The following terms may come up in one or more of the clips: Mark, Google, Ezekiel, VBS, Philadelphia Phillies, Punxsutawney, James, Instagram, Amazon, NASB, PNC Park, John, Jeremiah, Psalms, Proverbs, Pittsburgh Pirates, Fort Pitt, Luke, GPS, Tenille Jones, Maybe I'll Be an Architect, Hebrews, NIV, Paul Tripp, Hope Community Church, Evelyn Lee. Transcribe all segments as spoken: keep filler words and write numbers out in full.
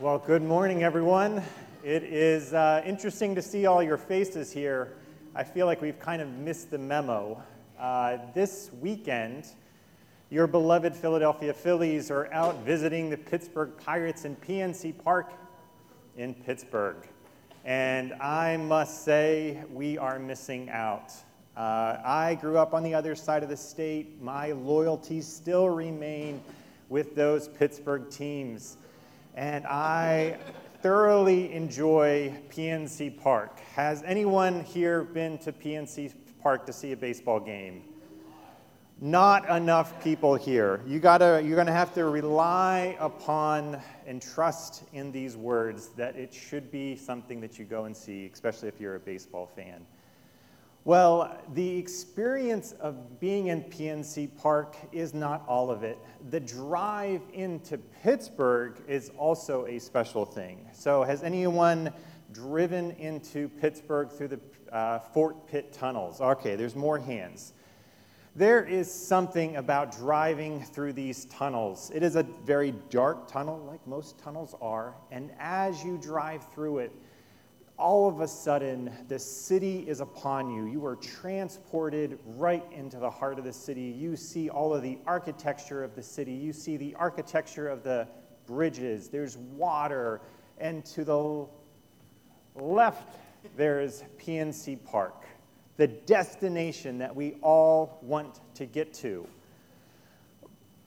Well, good morning, everyone. It is uh, interesting to see all your faces here. I feel like we've kind of missed the memo. Uh, this weekend, your beloved Philadelphia Phillies are out visiting the Pittsburgh Pirates in P N C Park in Pittsburgh. And I must say, we are missing out. Uh, I grew up on the other side of the state. My loyalties still remain with those Pittsburgh teams. And I thoroughly enjoy P N C Park. Has anyone here been to P N C Park to see a baseball game? Not enough people here. You gotta, you're gonna have to rely upon and trust in these words that it should be something that you go and see, especially if you're a baseball fan. Well, the experience of being in P N C Park is not all of it. The drive into Pittsburgh is also a special thing. So has anyone driven into Pittsburgh through the uh, Fort Pitt tunnels? Okay, there's more hands. There is something about driving through these tunnels. It is a very dark tunnel, like most tunnels are, and as you drive through it, all of a sudden, the city is upon you. You are transported right into the heart of the city. You see all of the architecture of the city. You see the architecture of the bridges. There's water. And to the left, there is P N C Park, the destination that we all want to get to.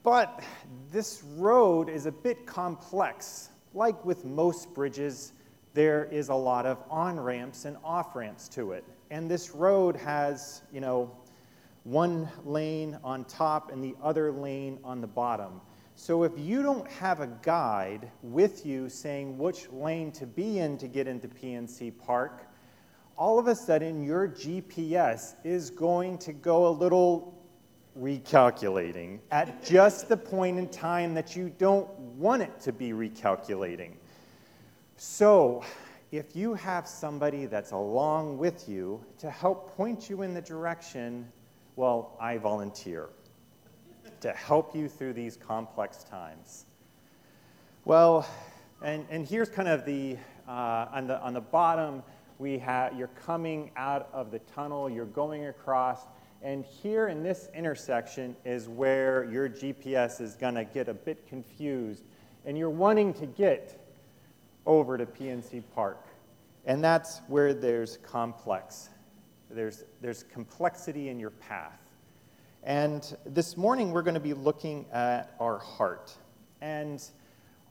But this road is a bit complex. Like with most bridges, there is a lot of on-ramps and off-ramps to it. And this road has, you know, one lane on top and the other lane on the bottom. So if you don't have a guide with you saying which lane to be in to get into P N C Park, all of a sudden your G P S is going to go a little recalculating at just the point in time that you don't want it to be recalculating. So, if you have somebody that's along with you to help point you in the direction, well, I volunteer to help you through these complex times. Well, and, and here's kind of the, uh, on the, on the bottom, we have, you're coming out of the tunnel, you're going across, and here in this intersection is where your G P S is gonna get a bit confused, and you're wanting to get over to P N C Park. And that's where there's complex. There's, there's complexity in your path. And this morning we're going to be looking at our heart. And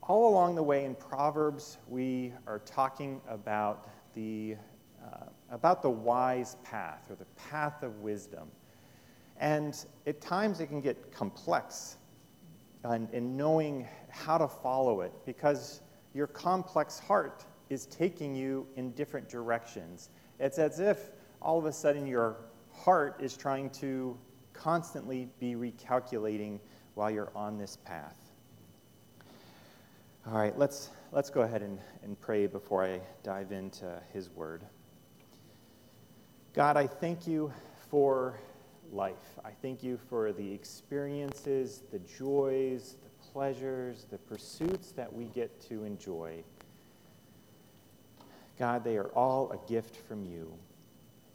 all along the way in Proverbs we are talking about the, uh, about the wise path or the path of wisdom. And at times it can get complex in, in knowing how to follow it because your complex heart is taking you in different directions. It's as if all of a sudden your heart is trying to constantly be recalculating while you're on this path. All right, let's, let's go ahead and, and pray before I dive into His Word. God, I thank you for life. I thank you for the experiences, the joys, pleasures, the pursuits that we get to enjoy. God, they are all a gift from you.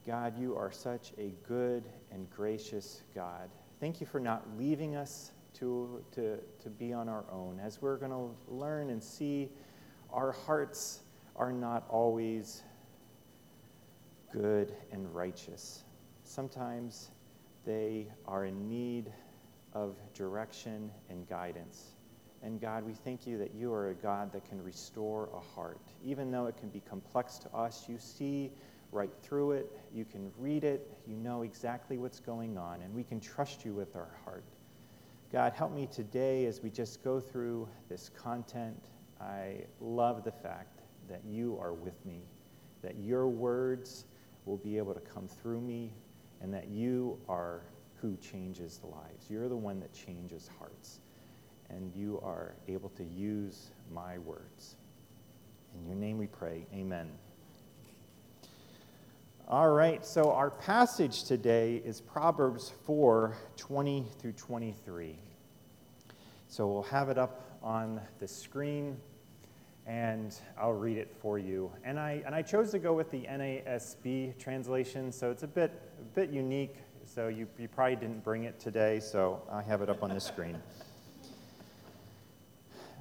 God, you are such a good and gracious God. Thank you for not leaving us to, to, to be on our own. As we're going to learn and see, our hearts are not always good and righteous. Sometimes they are in need of direction and guidance. And God, we thank you that you are a God that can restore a heart. Even though it can be complex to us, you see right through it, you can read it, you know exactly what's going on, and we can trust you with our heart. God, help me today as we just go through this content. I love the fact that you are with me, that your words will be able to come through me, and that you are who changes lives. You're the one that changes hearts. And you are able to use my words. In your name we pray, amen. All right, so our passage today is Proverbs four, twenty through twenty-three. So we'll have it up on the screen. and I'll read it for you. And I and I chose to go with the N A S B translation, so it's a bit a bit unique. So you, you probably didn't bring it today, so I have it up on the screen.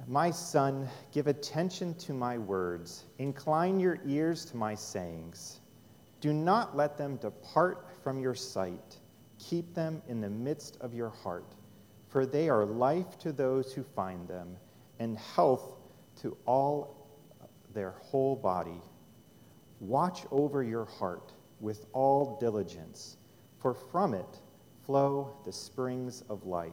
My son, give attention to my words. Incline your ears to my sayings. Do not let them depart from your sight. Keep them in the midst of your heart, for they are life to those who find them, and health to all their whole body. Watch over your heart with all diligence, for from it flow the springs of life.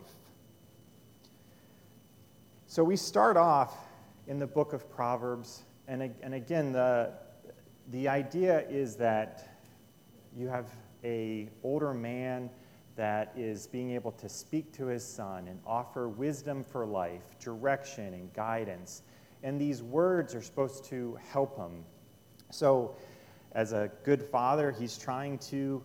So we start off in the book of Proverbs, and, and again, the, the idea is that you have an older man that is being able to speak to his son and offer wisdom for life, direction and guidance, and these words are supposed to help him. So as a good father, he's trying to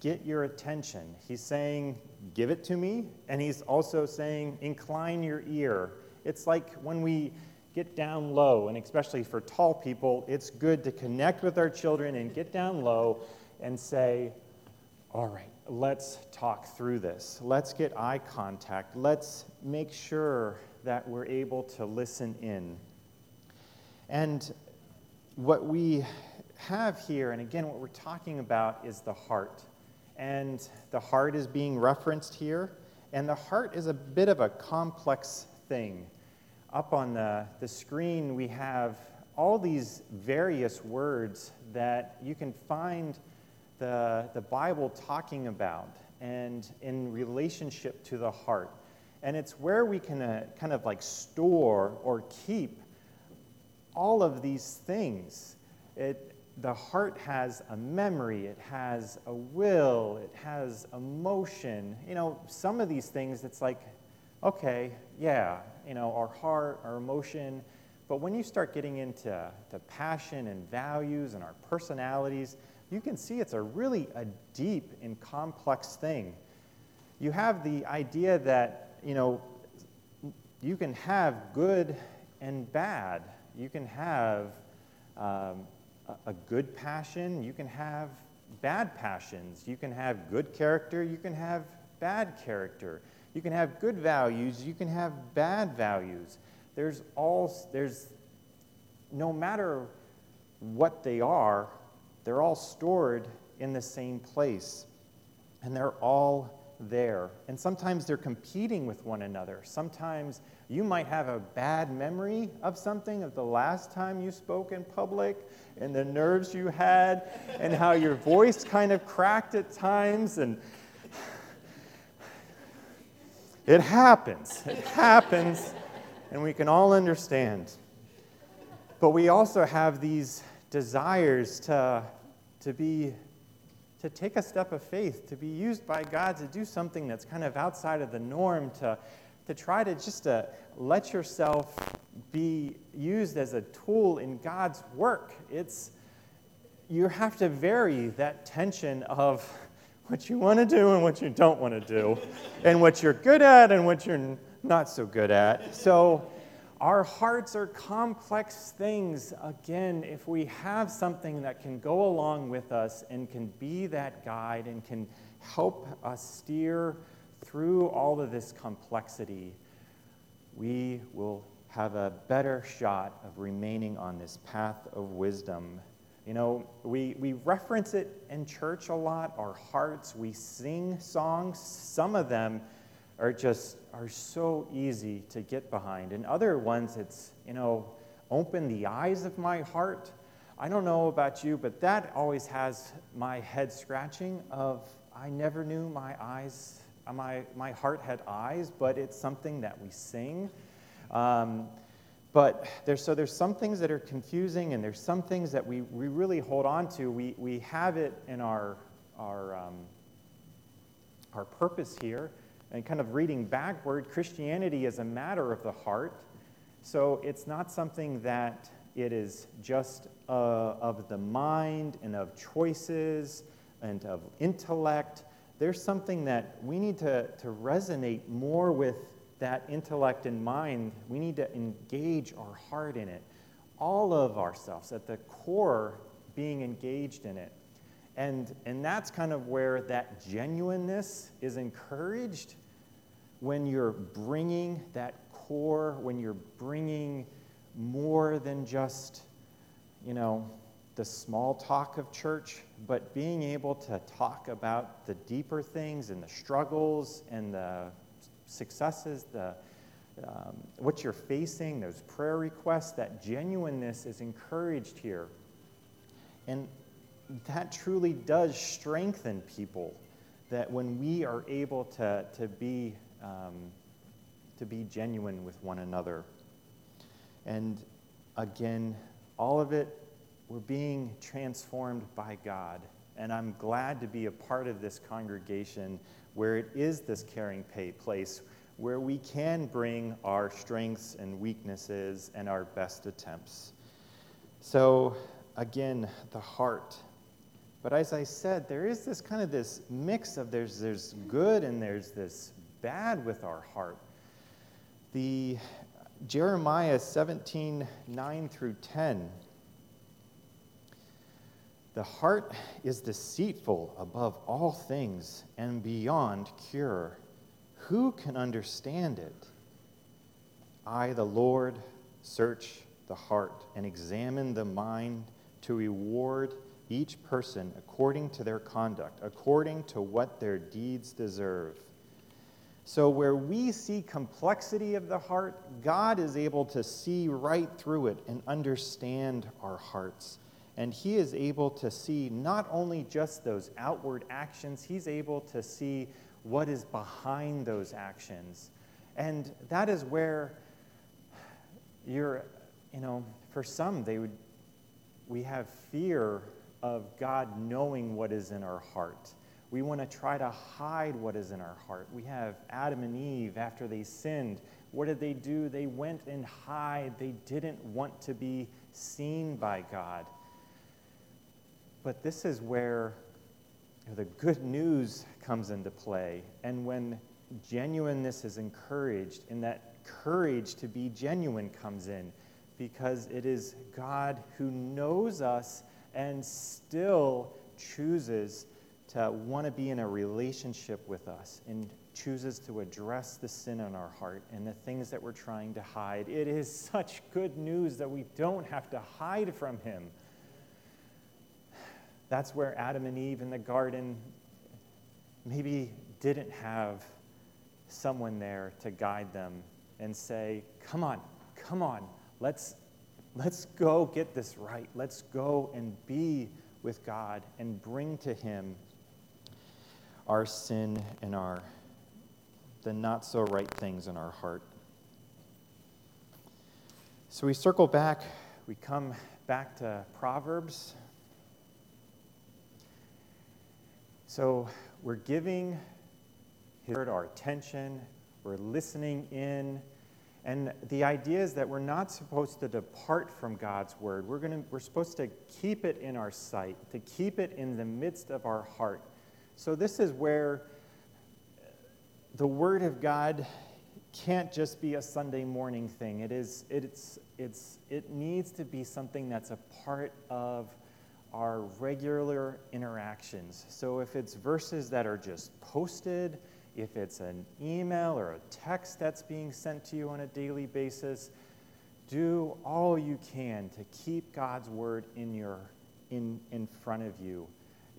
get your attention. He's saying, give it to me, and he's also saying, incline your ear. It's like when we get down low, and especially for tall people, it's good to connect with our children and get down low and say, all right, let's talk through this. Let's get eye contact. Let's make sure that we're able to listen in. And what we have here, and again, what we're talking about is the heart. And the heart is being referenced here, and the heart is a bit of a complex thing. Up on the, the screen, we have all these various words that you can find the, the Bible talking about and in relationship to the heart. And it's where we can uh, kind of like store or keep all of these things. It, the heart has a memory, it has a will, it has emotion. You know, some of these things, it's like, okay, yeah, you know, our heart, our emotion, but when you start getting into to passion and values and our personalities, you can see it's a really a deep and complex thing. You have the idea that, you know, you can have good and bad. You can have um, a good passion. You can have bad passions. You can have good character. You can have bad character. You can have good values, you can have bad values. There's all, there's, no matter what they are, they're all stored in the same place. And they're all there. And sometimes they're competing with one another. Sometimes you might have a bad memory of something, of the last time you spoke in public, and the nerves you had, and how your voice kind of cracked at times, and It happens, it happens, and we can all understand. But we also have these desires to, to be, to take a step of faith, to be used by God to do something that's kind of outside of the norm, to, to try to just to let yourself be used as a tool in God's work. It's, you have to vary that tension of what you want to do and what you don't want to do, and what you're good at and what you're not so good at. So our hearts are complex things. Again, if we have something that can go along with us and can be that guide and can help us steer through all of this complexity, we will have a better shot of remaining on this path of wisdom. You know, we, we reference it in church a lot, our hearts, we sing songs. Some of them are just, are so easy to get behind. And other ones, it's, you know, open the eyes of my heart. I don't know about you, but that always has my head scratching of, I never knew my eyes, my, my heart had eyes, but it's something that we sing. Um, But there's, so there's some things that are confusing, and there's some things that we, we really hold on to. We we have it in our our um, our purpose here, and kind of reading backward, Christianity is a matter of the heart. So it's not something that it is just uh, of the mind and of choices and of intellect. There's something that we need to to resonate more with. That intellect and mind, we need to engage our heart in it. all of ourselves, at the core, being engaged in it. And, and that's kind of where that genuineness is encouraged, when you're bringing that core, when you're bringing more than just, you know, the small talk of church, but being able to talk about the deeper things and the struggles and the successes, the um, what you're facing, those prayer requests, that genuineness is encouraged here. And that truly does strengthen people, that when we are able to, to be um, to be genuine with one another. And again, all of it, we're being transformed by God. And I'm glad to be a part of this congregation where it is this caring place, where we can bring our strengths and weaknesses and our best attempts. So again, the heart. But as I said, there is this kind of this mix of there's there's good and there's this bad with our heart. The Jeremiah seventeen, nine through ten. The heart is deceitful above all things and beyond cure. Who can understand it? I, the Lord, search the heart and examine the mind to reward each person according to their conduct, according to what their deeds deserve. So where we see complexity of the heart, God is able to see right through it and understand our hearts. And he is able to see not only just those outward actions, he's able to see what is behind those actions. And that is where you're, you know, for some, they would, we have fear of God knowing what is in our heart. We want to try to hide what is in our heart. We have Adam and Eve after they sinned. What did they do? They went and hid. They didn't want to be seen by God. But this is where the good news comes into play, and when genuineness is encouraged, and that courage to be genuine comes in, because it is God who knows us and still chooses to want to be in a relationship with us and chooses to address the sin in our heart and the things that we're trying to hide. It is such good news that we don't have to hide from him. That's where Adam and Eve in the garden maybe didn't have someone there to guide them and say, come on, come on, let's let's go get this right. Let's go and be with God and bring to him our sin and our the not so right things in our heart. So we circle back, we come back to Proverbs. So we're giving his word our attention, we're listening in, and the idea is that we're not supposed to depart from God's word. We're gonna, we're supposed to keep it in our sight, to keep it in the midst of our heart. So this is where the word of God can't just be a Sunday morning thing. It is, it's, it's, it needs to be something that's a part of our regular interactions. So if it's verses that are just posted, if it's an email or a text that's being sent to you on a daily basis, do all you can to keep God's word in your in in front of you.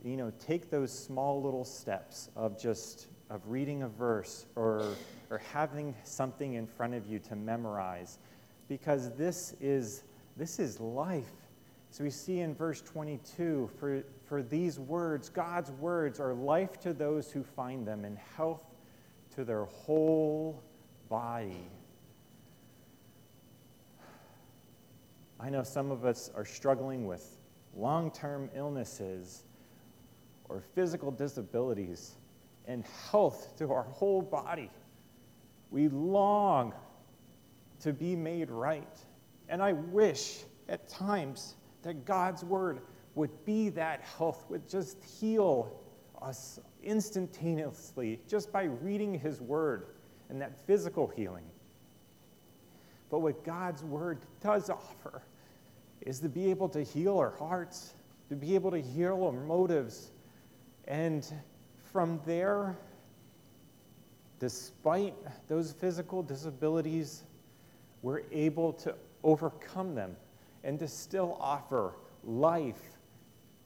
You know, take those small little steps of just of reading a verse or or having something in front of you to memorize, because this is this is life. So we see in verse twenty-two, for, for these words, God's words, are life to those who find them and health to their whole body. I know some of us are struggling with long-term illnesses or physical disabilities, and health to our whole body. We long to be made right, and I wish at times that God's word would be that health, would just heal us instantaneously just by reading his word, and that physical healing. But what God's word does offer is to be able to heal our hearts, to be able to heal our motives. And from there, despite those physical disabilities, we're able to overcome them and to still offer life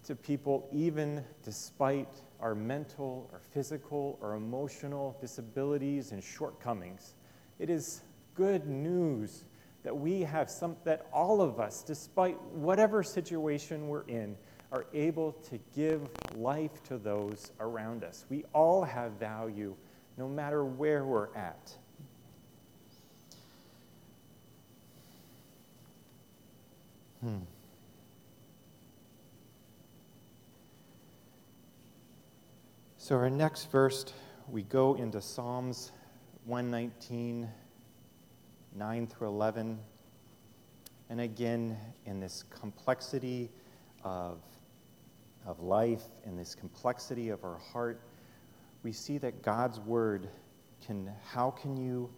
to people even despite our mental or physical or emotional disabilities and shortcomings. It is good news that we have some, that all of us, despite whatever situation we're in, are able to give life to those around us. We all have value, no matter where we're at. Hmm. So our next verse, we go into Psalms one nineteen, nine through eleven. And again, in this complexity of, of life, in this complexity of our heart, we see that God's word can, how can you,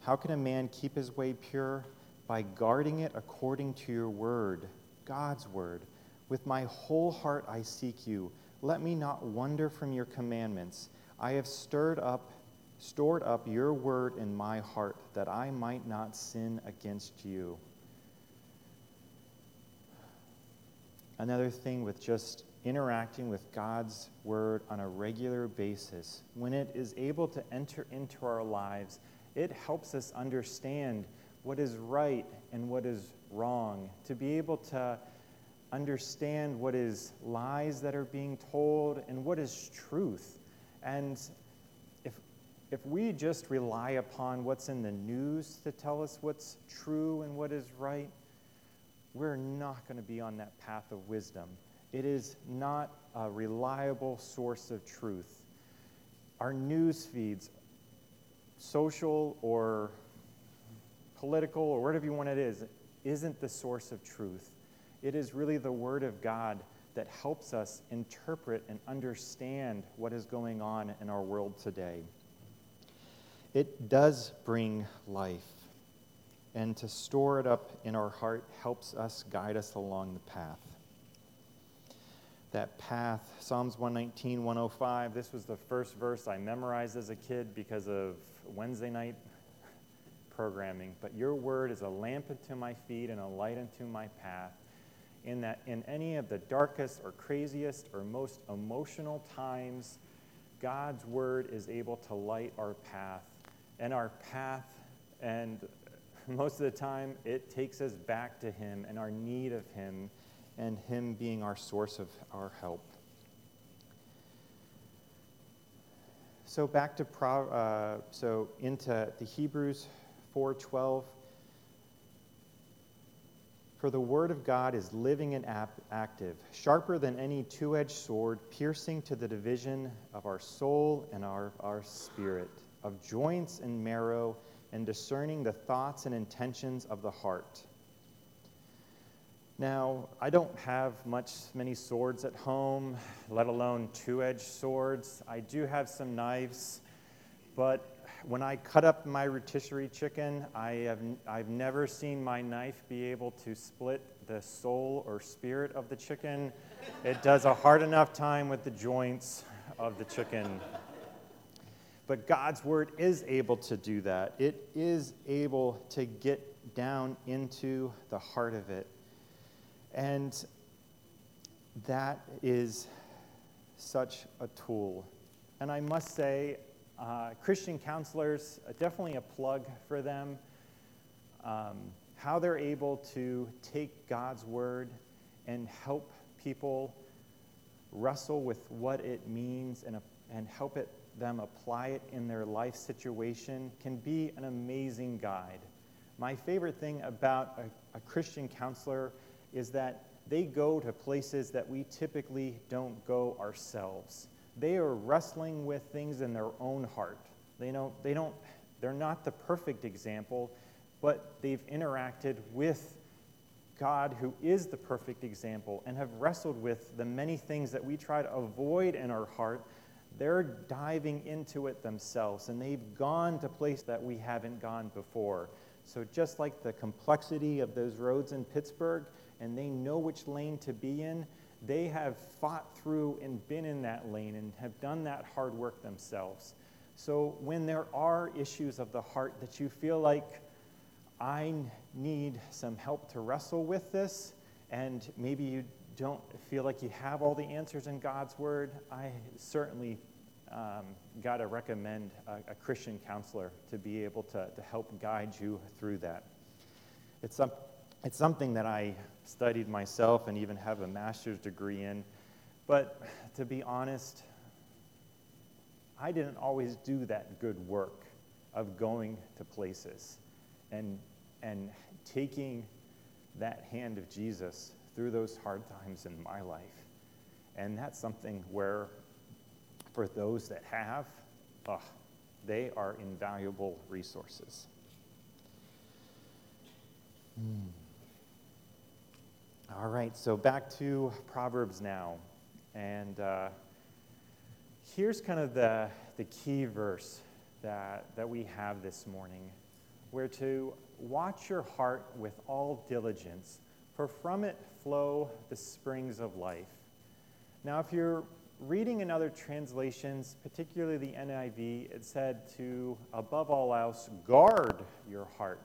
how can a man keep his way pure? By guarding it according to your word, God's word. With my whole heart I seek you. Let me not wander from your commandments. I have stirred up, stored up your word in my heart, that I might not sin against you. Another thing with just interacting with God's word on a regular basis, when it is able to enter into our lives, it helps us understand what is right and what is wrong, to be able to understand what is lies that are being told and what is truth. And if if we just rely upon what's in the news to tell us what's true and what is right, we're not going to be on that path of wisdom. It is not a reliable source of truth. Our news feeds, social or political or whatever you want it is, isn't the source of truth. It is really the Word of God that helps us interpret and understand what is going on in our world today. It does bring life, and to store it up in our heart helps us guide us along the path. That path, Psalms one nineteen, one oh five, this was the first verse I memorized as a kid because of Wednesday night programming. But your word is a lamp unto my feet and a light unto my path. In that, in any of the darkest or craziest or most emotional times, God's word is able to light our path. And our path, and most of the time, it takes us back to Him and our need of Him, and Him being our source of our help. So back to Pro, uh, so into the Hebrews four twelve. For the word of God is living and ap- active, sharper than any two-edged sword, piercing to the division of our soul and our, our spirit, of joints and marrow, and discerning the thoughts and intentions of the heart. Now, I don't have much, many swords at home, let alone two-edged swords. I do have some knives, but when I cut up my rotisserie chicken, I have, I've never seen my knife be able to split the soul or spirit of the chicken. It does a hard enough time with the joints of the chicken. But God's word is able to do that. It is able to get down into the heart of it. And that is such a tool. And I must say, uh, Christian counselors, uh, definitely a plug for them, um, how they're able to take God's word and help people wrestle with what it means and, uh, and help it, them apply it in their life situation can be an amazing guide. My favorite thing about a, a Christian counselor is that they go to places that we typically don't go ourselves. They are wrestling with things in their own heart. They don't, they don't, they're not the perfect example, but they've interacted with God, who is the perfect example, and have wrestled with the many things that we try to avoid in our heart. They're diving into it themselves, and they've gone to places that we haven't gone before. So just like the complexity of those roads in Pittsburgh, and they know which lane to be in, they have fought through and been in that lane and have done that hard work themselves. So when there are issues of the heart that you feel like, I need some help to wrestle with this, and maybe you don't feel like you have all the answers in God's Word, I certainly um, got to recommend a, a Christian counselor to be able to, to help guide you through that. It's some, it's something that I studied myself and even have a master's degree in, but to be honest, I didn't always do that good work of going to places and and taking that hand of Jesus through those hard times in my life. And that's something where, for those that have, oh, they are invaluable resources. All right, so back to Proverbs now. And uh, here's kind of the, the key verse that, that we have this morning, where to watch your heart with all diligence, for from it flow the springs of life. Now, if you're reading in other translations, particularly the N I V, it said to, above all else, guard your heart.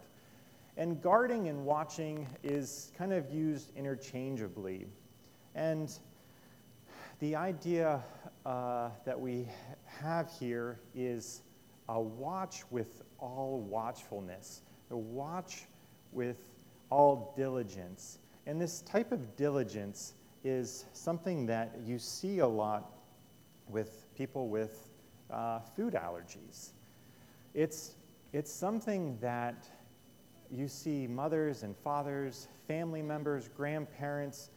And guarding and watching is kind of used interchangeably. And the idea uh, that we have here is a watch with all watchfulness, a watch with all diligence. And this type of diligence is something that you see a lot with people with uh, food allergies. It's, it's something that you see mothers and fathers, family members, grandparents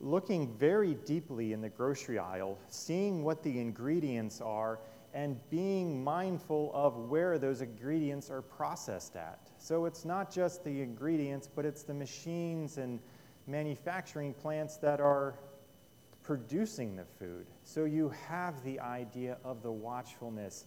looking very deeply in the grocery aisle, seeing what the ingredients are, and being mindful of where those ingredients are processed at. So it's not just the ingredients, but it's the machines and manufacturing plants that are producing the food. So you have the idea of the watchfulness.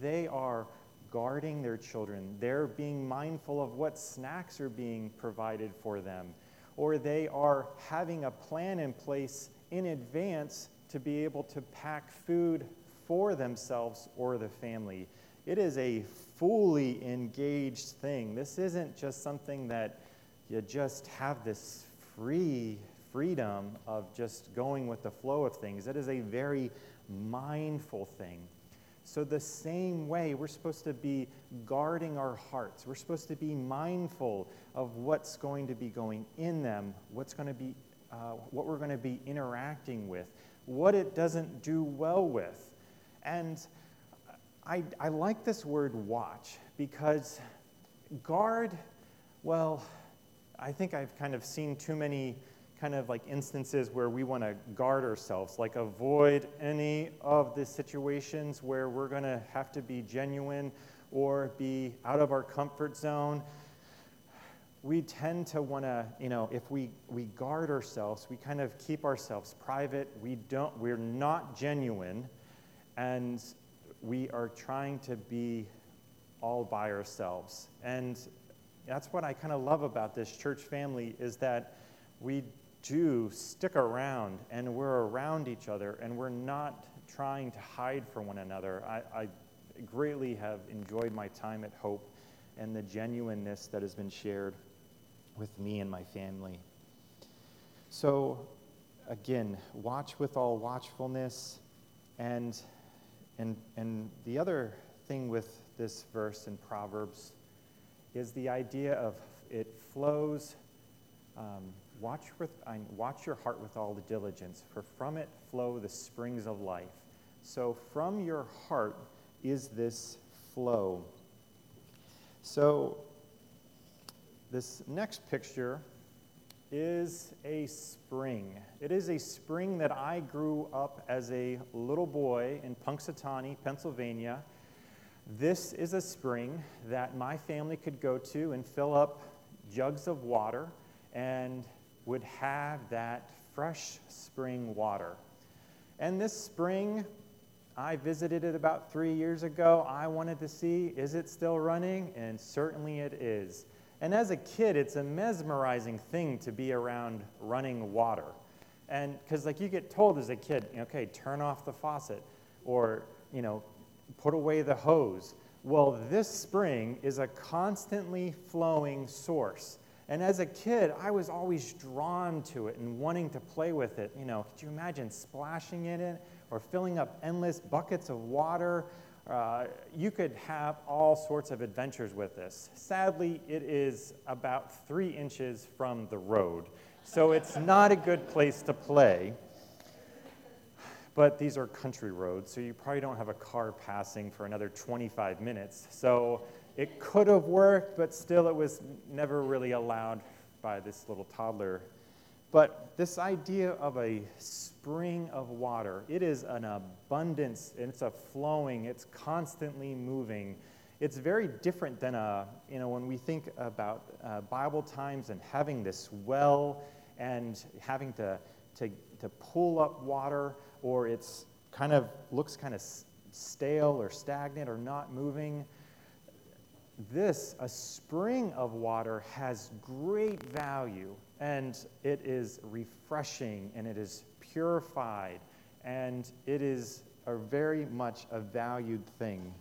They are guarding their children. They're being mindful of what snacks are being provided for them. Or they are having a plan in place in advance to be able to pack food for themselves or the family. It is a fully engaged thing. This isn't just something that you just have this free freedom of just going with the flow of things. It is a very mindful thing. So the same way, we're supposed to be guarding our hearts. We're supposed to be mindful of what's going to be going in them, what's going to be, uh, what we're going to be interacting with, what it doesn't do well with. And I, I like this word watch, because guard, well, I think I've kind of seen too many kind of like instances where we want to guard ourselves, like avoid any of the situations where we're going to have to be genuine or be out of our comfort zone. We tend to want to, you know, if we, we guard ourselves, we kind of keep ourselves private. We don't, we're not genuine. And we are trying to be all by ourselves. And that's what I kind of love about this church family, is that we do stick around and we're around each other and we're not trying to hide from one another. I, I greatly have enjoyed my time at Hope and the genuineness that has been shared with me and my family. So again, watch with all watchfulness. And And and the other thing with this verse in Proverbs is the idea of it flows. Um, watch with I, watch your heart with all the diligence, for from it flow the springs of life. So from your heart is this flow. So this next picture is a spring. It is a spring that I grew up as a little boy in Punxsutawney, Pennsylvania. This is a spring that my family could go to and fill up jugs of water and would have that fresh spring water. And this spring, I visited it about three years ago. I wanted to see, is it still running? And certainly it is. And as a kid, it's a mesmerizing thing to be around running water. And because like you get told as a kid, okay, turn off the faucet or, you know, put away the hose. Well, this spring is a constantly flowing source. And as a kid, I was always drawn to it and wanting to play with it. You know, could you imagine splashing in it or filling up endless buckets of water? Uh, you could have all sorts of adventures with this. Sadly, it is about three inches from the road, so it's not a good place to play. But these are country roads, so you probably don't have a car passing for another twenty-five minutes. So it could have worked, but still it was never really allowed by this little toddler. But this idea of a spring of water, it is an abundance, and it's a flowing, it's constantly moving. It's very different than, a, you know, when we think about uh, Bible times and having this well and having to, to, to pull up water, or it's kind of looks kind of stale or stagnant or not moving. This, a spring of water, has great value, and it is refreshing, and it is purified, and it is a very much a valued thing.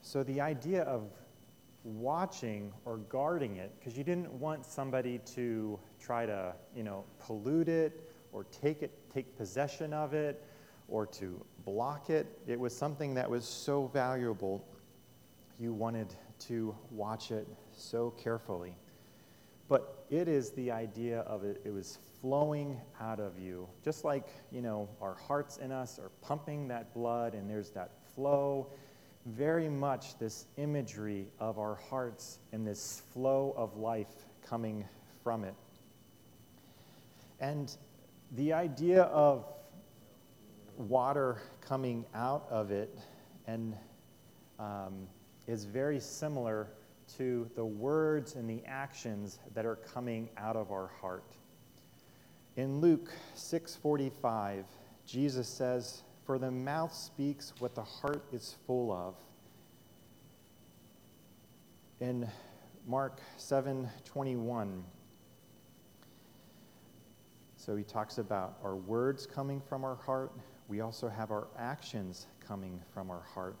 So the idea of watching or guarding it, because you didn't want somebody to try to, you know, pollute it or take it, take possession of it, or to block it. It was something that was so valuable, you wanted to watch it so carefully. But it is the idea of it. It was flowing out of you, just like, you know, our hearts in us are pumping that blood, and there's that flow. Very much this imagery of our hearts and this flow of life coming from it. And the idea of water coming out of it and um, is very similar to the words and the actions that are coming out of our heart. In Luke six forty-five, Jesus says, "For the mouth speaks what the heart is full of." In Mark seven twenty-one, so he talks about our words coming from our heart. We also have our actions coming from our heart.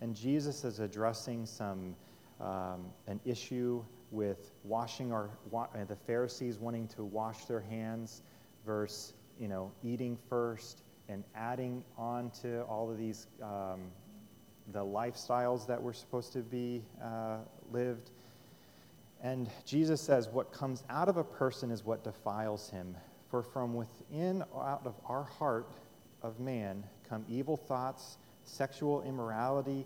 And Jesus is addressing some um, an issue with washing our wa- the Pharisees wanting to wash their hands versus, you know, eating first, and adding on to all of these, um, the lifestyles that were supposed to be uh, lived. And Jesus says, what comes out of a person is what defiles him. For from within, out of our heart of man, come evil thoughts, sexual immorality,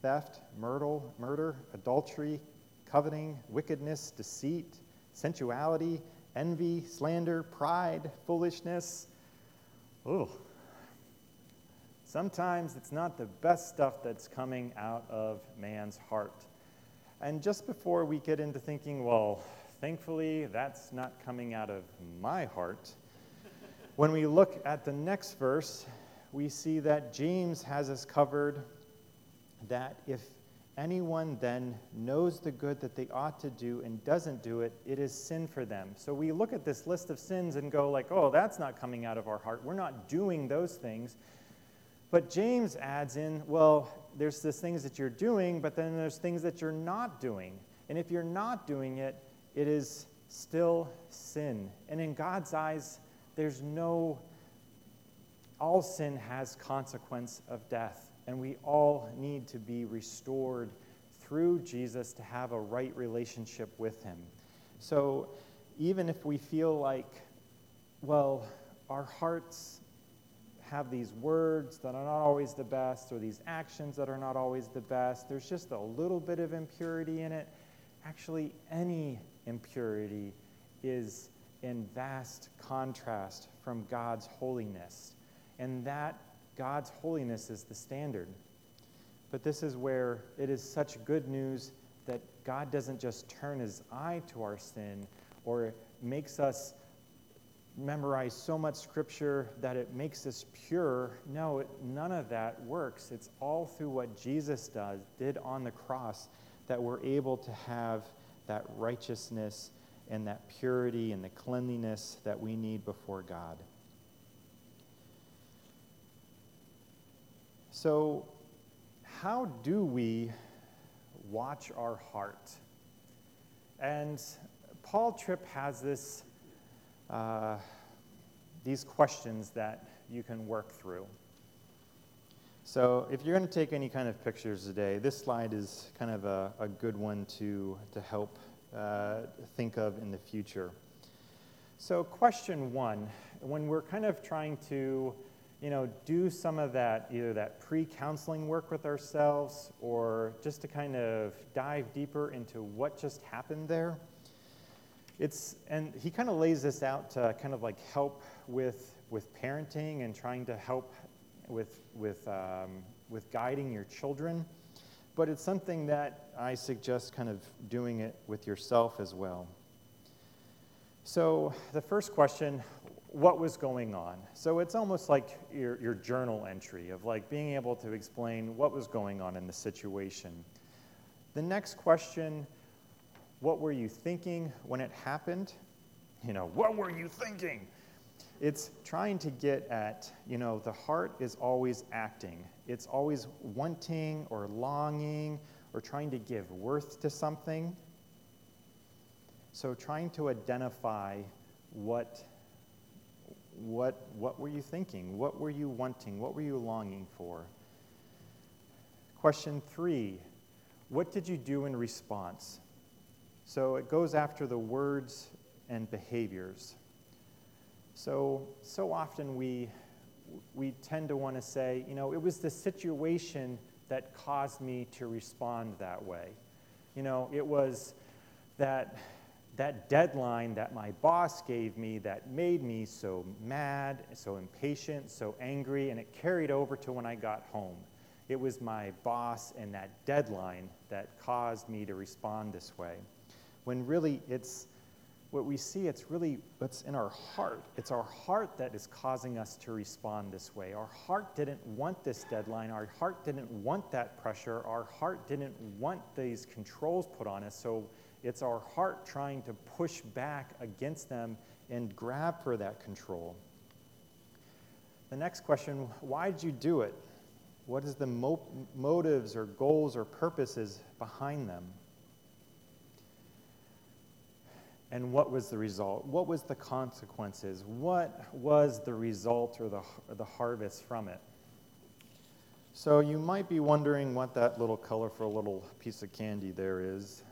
theft, murder, murder, adultery, coveting, wickedness, deceit, sensuality, envy, slander, pride, foolishness. Ooh. Sometimes it's not the best stuff that's coming out of man's heart. And just before we get into thinking, well, thankfully that's not coming out of my heart, when we look at the next verse, we see that James has us covered, that if anyone then knows the good that they ought to do and doesn't do it, it is sin for them. So we look at this list of sins and go like, oh, that's not coming out of our heart. We're not doing those things. But James adds in, well, there's these things that you're doing, but then there's things that you're not doing. And if you're not doing it, it is still sin. And in God's eyes, there's no, all sin has consequence of death. And we all need to be restored through Jesus to have a right relationship with him. So even if we feel like, well, our hearts have these words that are not always the best, or these actions that are not always the best, there's just a little bit of impurity in it. Actually, any impurity is in vast contrast from God's holiness, and that God's holiness is the standard. But this is where it is such good news that God doesn't just turn his eye to our sin or makes us memorize so much scripture that it makes us pure. No, it, none of that works. It's all through what Jesus does, did on the cross, that we're able to have that righteousness and that purity and the cleanliness that we need before God. So how do we watch our heart? And Paul Tripp has this Uh, these questions that you can work through. So if you're going to take any kind of pictures today, this slide is kind of a, a good one to, to help uh, think of in the future. So question one, when we're kind of trying to, you know, do some of that, either that pre-counseling work with ourselves or just to kind of dive deeper into what just happened there, It's, and he kind of lays this out to kind of like help with with parenting and trying to help with with um, with guiding your children, but it's something that I suggest kind of doing it with yourself as well. So the first question, what was going on? So it's almost like your your journal entry of like being able to explain what was going on in the situation. The next question, what were you thinking when it happened? You know, what were you thinking? It's trying to get at, you know, the heart is always acting. It's always wanting or longing or trying to give worth to something. So trying to identify what, what, what were you thinking? What were you wanting? What were you longing for? Question three, what did you do in response? So it goes after the words and behaviors. So, so often we we tend to want to say, you know, it was the situation that caused me to respond that way. You know, it was that that deadline that my boss gave me that made me so mad, so impatient, so angry, and it carried over to when I got home. It was my boss and that deadline that caused me to respond this way. When really it's, what we see, it's really what's in our heart. It's our heart that is causing us to respond this way. Our heart didn't want this deadline. Our heart didn't want that pressure. Our heart didn't want these controls put on us. So it's our heart trying to push back against them and grab for that control. The next question, why did you do it? What is the mo- motives or goals or purposes behind them? And what was the result? What was the consequences? What was the result or the, or the harvest from it? So you might be wondering what that little colorful little piece of candy there is.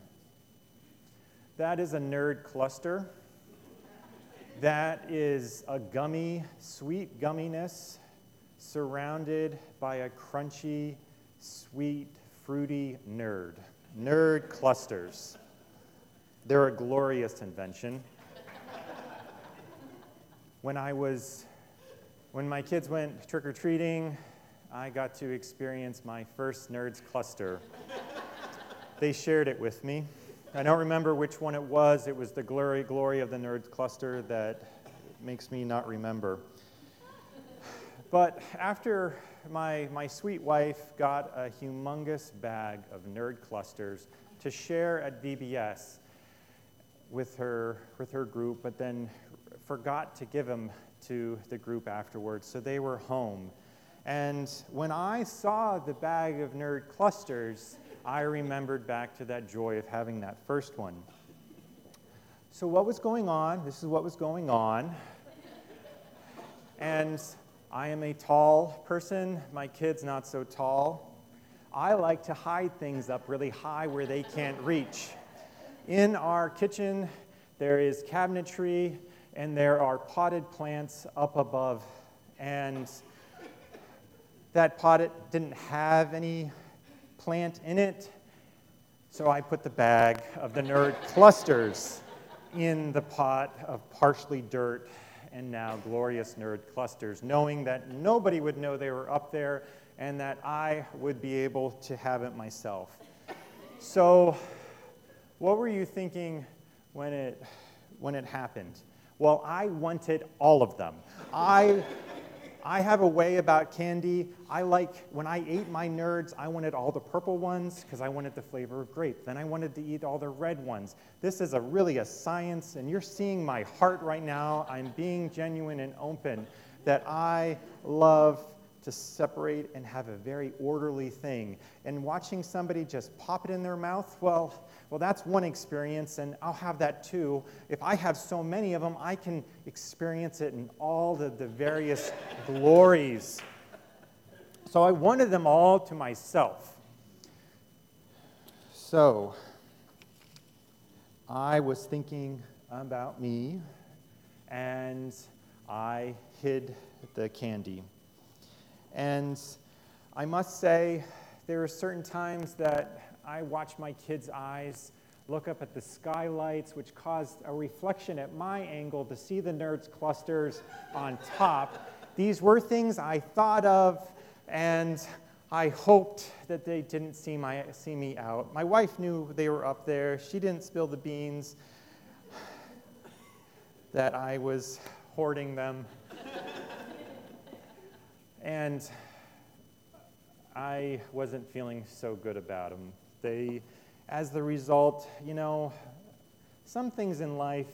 That is a nerd cluster. That is a gummy, sweet gumminess surrounded by a crunchy, sweet, fruity nerd. Nerd clusters. They're a glorious invention. When I was, when my kids went trick-or-treating, I got to experience my first Nerds cluster. They shared it with me. I don't remember which one it was. It was the glory, glory of the Nerds cluster that makes me not remember. But after my, my sweet wife got a humongous bag of Nerd clusters to share at V B S, with her with her group, but then forgot to give them to the group afterwards, so they were home. And when I saw the bag of nerd clusters, I remembered back to that joy of having that first one. So what was going on? This is what was going on. And I am a tall person. My kid's not so tall. I like to hide things up really high where they can't reach. In our kitchen, there is cabinetry, and there are potted plants up above. And that pot didn't have any plant in it, so I put the bag of the nerd clusters in the pot of partially dirt and now glorious nerd clusters, knowing that nobody would know they were up there and that I would be able to have it myself. So what were you thinking when it when it happened? Well, I wanted all of them. I I have a way about candy. I like, when I ate my nerds, I wanted all the purple ones because I wanted the flavor of grape. Then I wanted to eat all the red ones. This is a really a science, and you're seeing my heart right now. I'm being genuine and open that I love to separate and have a very orderly thing. And watching somebody just pop it in their mouth, well, well, that's one experience, and I'll have that too. If I have so many of them, I can experience it in all the, the various glories. So I wanted them all to myself. So I was thinking about me, and I hid the candy. And I must say, there are certain times that I watch my kids' eyes look up at the skylights, which caused a reflection at my angle to see the nerds clusters on top. These were things I thought of, and I hoped that they didn't see my see me out. My wife knew they were up there. She didn't spill the beans that I was hoarding them. And I wasn't feeling so good about them. They, as the result, you know, some things in life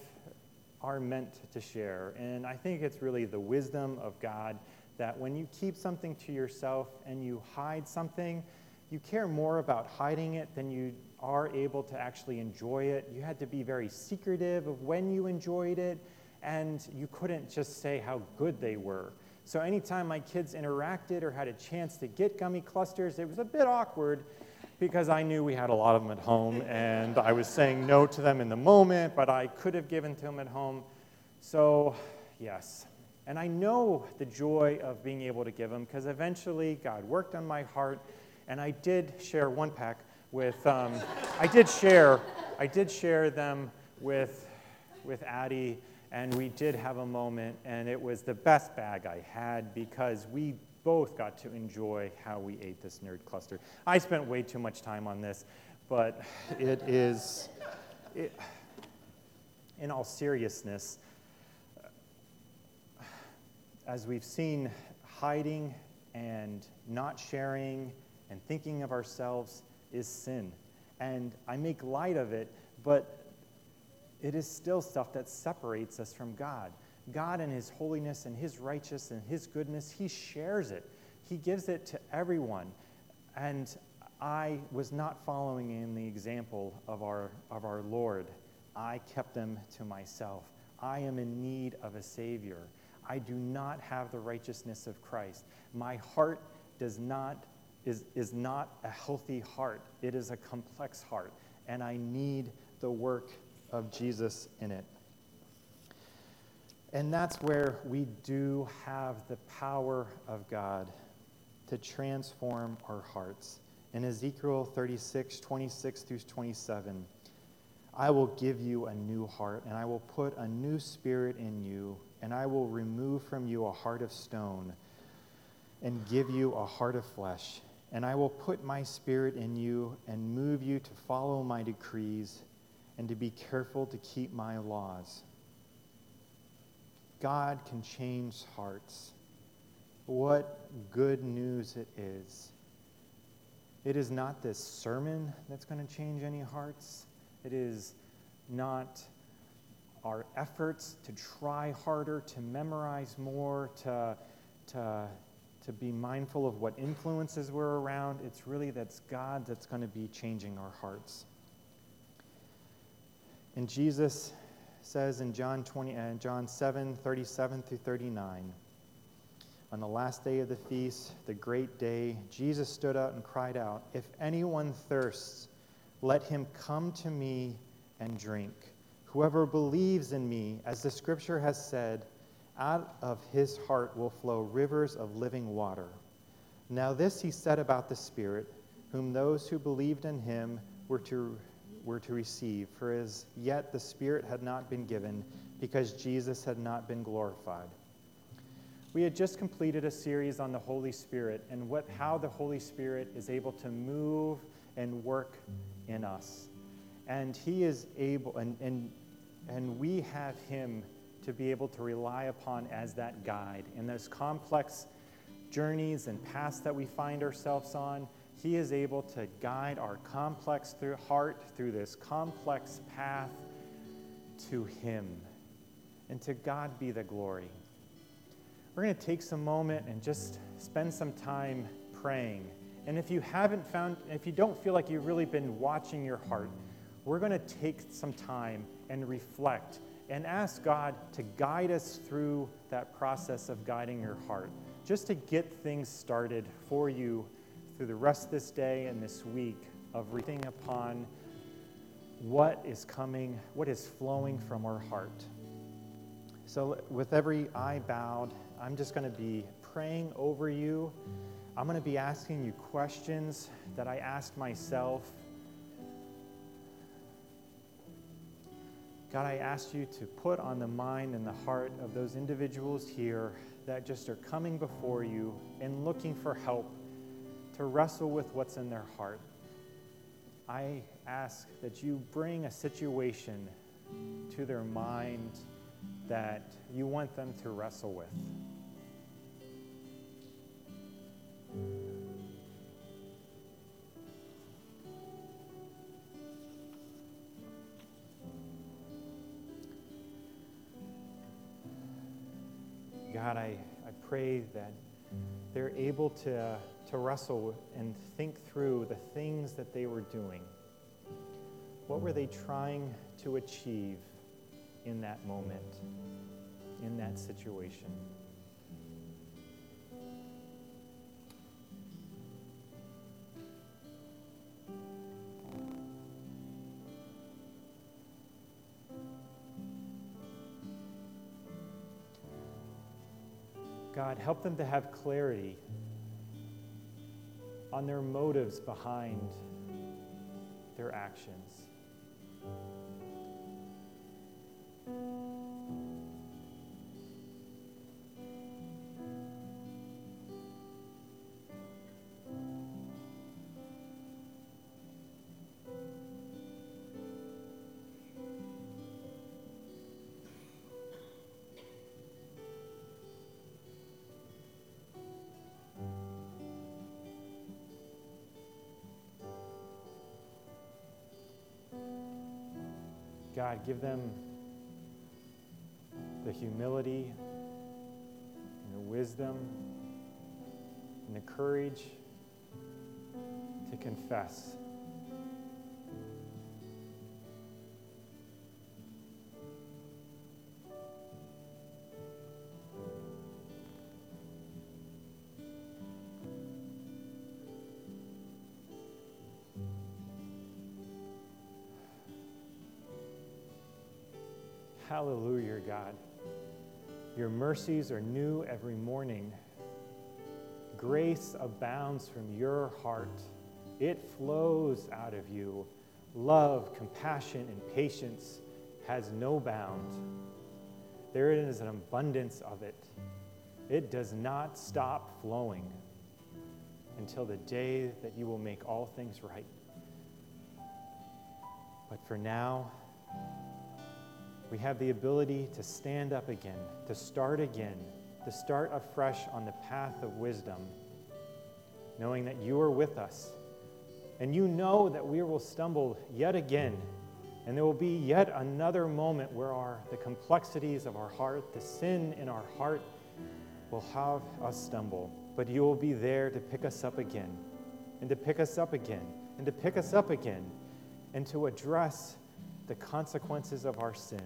are meant to share. And I think it's really the wisdom of God that when you keep something to yourself and you hide something, you care more about hiding it than you are able to actually enjoy it. You had to be very secretive of when you enjoyed it, and you couldn't just say how good they were. So anytime my kids interacted or had a chance to get gummy clusters, it was a bit awkward because I knew we had a lot of them at home, and I was saying no to them in the moment, but I could have given to them at home. So yes, and I know the joy of being able to give them because eventually God worked on my heart, and I did share one pack with, um, I did share, I did share them with, with Addie. And we did have a moment, and it was the best bag I had because we both got to enjoy how we ate this nerd cluster. I spent way too much time on this, but it is, it, in all seriousness, as we've seen, hiding and not sharing and thinking of ourselves is sin. And I make light of it, but it is still stuff that separates us from God. God in his holiness and his righteousness and his goodness, he shares it. He gives it to everyone. And I was not following in the example of our, of our Lord. I kept them to myself. I am in need of a Savior. I do not have the righteousness of Christ. My heart does not is, is not a healthy heart. It is a complex heart. And I need the work of Jesus in it. And that's where we do have the power of God to transform our hearts. In Ezekiel thirty-six, twenty-six through twenty-seven, I will give you a new heart, and I will put a new spirit in you, and I will remove from you a heart of stone and give you a heart of flesh. And I will put my spirit in you and move you to follow my decrees and to be careful to keep my laws. God can change hearts. What good news it is. It is not this sermon that's going to change any hearts. It is not our efforts to try harder, to memorize more, to, to, to be mindful of what influences we're around. It's really that's God that's going to be changing our hearts. And Jesus says in John twenty, uh, John seven, thirty-seven through thirty-nine, on the last day of the feast, the great day, Jesus stood out and cried out, "If anyone thirsts, let him come to me and drink. Whoever believes in me, as the scripture has said, out of his heart will flow rivers of living water." Now this he said about the Spirit, whom those who believed in him were to were to receive, for as yet the Spirit had not been given, because Jesus had not been glorified. We had just completed a series on the Holy Spirit and what how the Holy Spirit is able to move and work in us. And he is able, and and, and we have him to be able to rely upon as that guide. In those complex journeys and paths that we find ourselves on, He is able to guide our complex through heart through this complex path to Him. And to God be the glory. We're going to take some moment and just spend some time praying. And if you haven't found, if you don't feel like you've really been watching your heart, we're going to take some time and reflect and ask God to guide us through that process of guiding your heart, just to get things started for you through the rest of this day and this week of reflecting upon what is coming, what is flowing from our heart. So with every eye bowed, I'm just going to be praying over you. I'm going to be asking you questions that I asked myself. God, I ask you to put on the mind and the heart of those individuals here that just are coming before you and looking for help to wrestle with what's in their heart. I ask that you bring a situation to their mind that you want them to wrestle with. God, I, I pray that they're able to, uh, to wrestle and think through the things that they were doing. What were they trying to achieve in that moment, in that situation? God, help them to have clarity on their motives behind their actions. God, give them the humility and the wisdom and the courage to confess. Hallelujah, God. Your mercies are new every morning. Grace abounds from your heart. It flows out of you. Love, compassion, and patience has no bound. There is an abundance of it. It does not stop flowing until the day that you will make all things right. But for now, we have the ability to stand up again, to start again, to start afresh on the path of wisdom, knowing that you are with us. And you know that we will stumble yet again, and there will be yet another moment where our, the complexities of our heart, the sin in our heart, will have us stumble. But you will be there to pick us up again, and to pick us up again, and to pick us up again, and to address the consequences of our sin.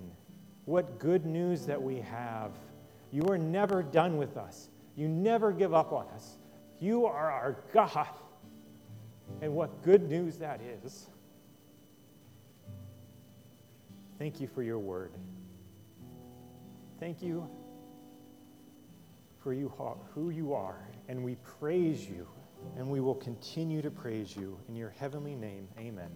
What good news that we have. You are never done with us. You never give up on us. You are our God. And what good news that is. Thank you for your word. Thank you for you, who you are. And we praise you. And we will continue to praise you. In your heavenly name, amen.